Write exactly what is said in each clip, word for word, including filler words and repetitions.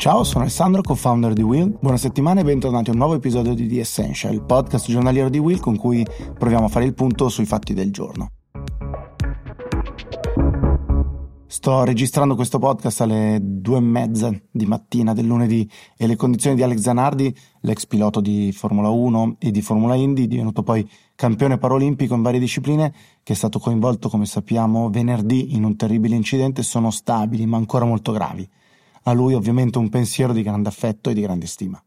Ciao, sono Alessandro, co-founder di Will. Buona settimana e bentornati a un nuovo episodio di The Essential, il podcast giornaliero di Will con cui proviamo a fare il punto sui fatti del giorno. Sto registrando questo podcast alle due e mezza di mattina del lunedì e le condizioni di Alex Zanardi, l'ex pilota di Formula uno e di Formula Indy, divenuto poi campione paraolimpico in varie discipline, che è stato coinvolto, come sappiamo, venerdì in un terribile incidente, sono stabili ma ancora molto gravi. A lui ovviamente un pensiero di grande affetto e di grande stima.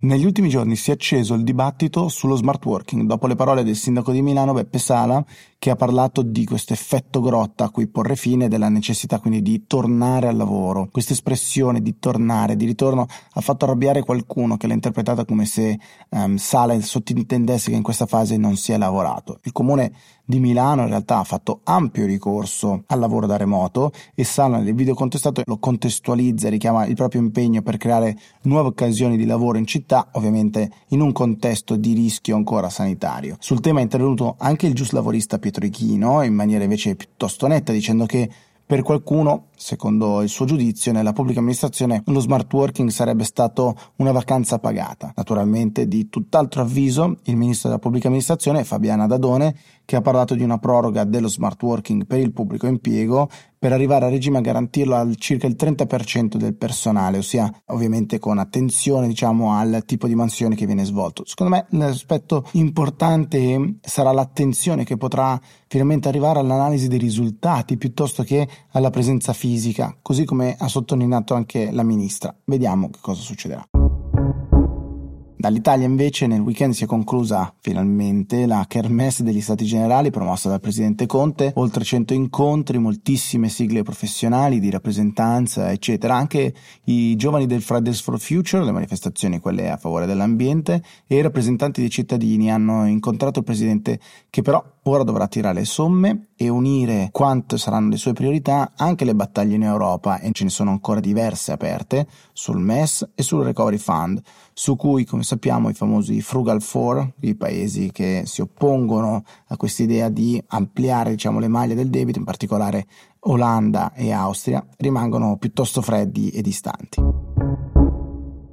Negli ultimi giorni si è acceso il dibattito sullo smart working dopo le parole del sindaco di Milano Beppe Sala, che ha parlato di questo effetto grotta a cui porre fine, della necessità quindi di tornare al lavoro. Questa espressione di tornare, di ritorno, ha fatto arrabbiare qualcuno che l'ha interpretata come se um, Sala sottintendesse che in questa fase non si è lavorato. Il comune di Milano in realtà ha fatto ampio ricorso al lavoro da remoto e Sala nel video contestato lo contestualizza, richiama il proprio impegno per creare nuove occasioni di lavoro in città, ovviamente in un contesto di rischio ancora sanitario. Sul tema è intervenuto anche il giuslavorista Pietro Ichino in maniera invece piuttosto netta, dicendo che per qualcuno, secondo il suo giudizio, nella pubblica amministrazione lo smart working sarebbe stato una vacanza pagata. Naturalmente di tutt'altro avviso il ministro della pubblica amministrazione Fabiana Dadone, che ha parlato di una proroga dello smart working per il pubblico impiego per arrivare a regime a garantirlo al circa il trenta per cento del personale, ossia ovviamente con attenzione diciamo al tipo di mansione che viene svolto. Secondo me l'aspetto importante sarà l'attenzione che potrà finalmente arrivare all'analisi dei risultati piuttosto che alla presenza fisica, così come ha sottolineato anche la ministra. Vediamo che cosa succederà. Dall'Italia invece nel weekend si è conclusa finalmente la Kermesse degli Stati Generali promossa dal presidente Conte, oltre cento incontri, moltissime sigle professionali di rappresentanza eccetera, anche i giovani del Fridays for Future, le manifestazioni quelle a favore dell'ambiente, e i rappresentanti dei cittadini hanno incontrato il presidente, che però ora dovrà tirare le somme e unire quanto saranno le sue priorità anche le battaglie in Europa, e ce ne sono ancora diverse aperte sul M E S e sul Recovery Fund, su cui come sappiamo i famosi Frugal Four, i paesi che si oppongono a quest'idea di ampliare diciamo le maglie del debito, in particolare Olanda e Austria, rimangono piuttosto freddi e distanti.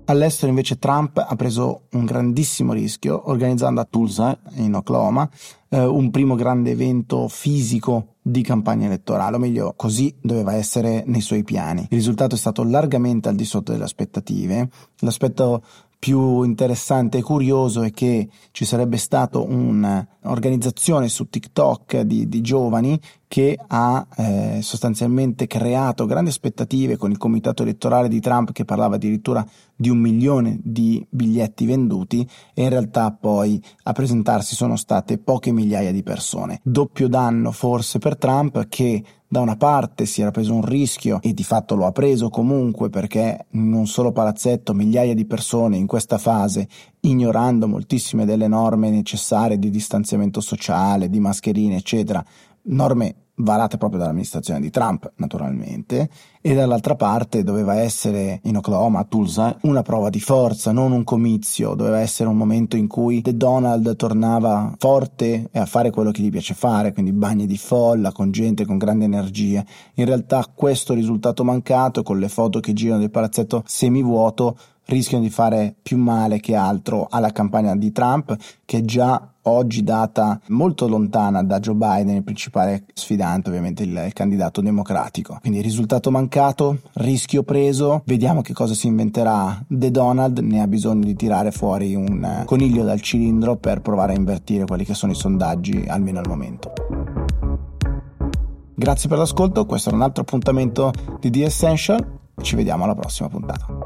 All'estero invece Trump ha preso un grandissimo rischio organizzando a Tulsa, in Oklahoma, eh, un primo grande evento fisico di campagna elettorale, o meglio così doveva essere nei suoi piani. Il risultato è stato largamente al di sotto delle aspettative. L'aspetto più interessante e curioso è che ci sarebbe stata un'organizzazione su TikTok di, di giovani che ha eh, sostanzialmente creato grandi aspettative con il comitato elettorale di Trump, che parlava addirittura di un milione di biglietti venduti, e in realtà poi a presentarsi sono state poche migliaia di persone. Doppio danno forse per Trump, che da una parte si era preso un rischio e di fatto lo ha preso comunque, perché in un solo palazzetto migliaia di persone in questa fase, ignorando moltissime delle norme necessarie di distanziamento sociale, di mascherine eccetera, norme varate proprio dall'amministrazione di Trump naturalmente, e dall'altra parte doveva essere in Oklahoma, a Tulsa, una prova di forza, non un comizio, doveva essere un momento in cui The Donald tornava forte e a fare quello che gli piace fare, quindi bagni di folla con gente con grande energia. In realtà questo risultato mancato, con le foto che girano del palazzetto semivuoto, rischiano di fare più male che altro alla campagna di Trump, che è già oggi data molto lontana da Joe Biden, il principale sfidante, ovviamente il candidato democratico. Quindi risultato mancato, rischio preso, vediamo che cosa si inventerà The Donald, ne ha bisogno di tirare fuori un coniglio dal cilindro per provare a invertire quelli che sono i sondaggi, almeno al momento. Grazie per l'ascolto, questo era un altro appuntamento di The Essential, ci vediamo alla prossima puntata.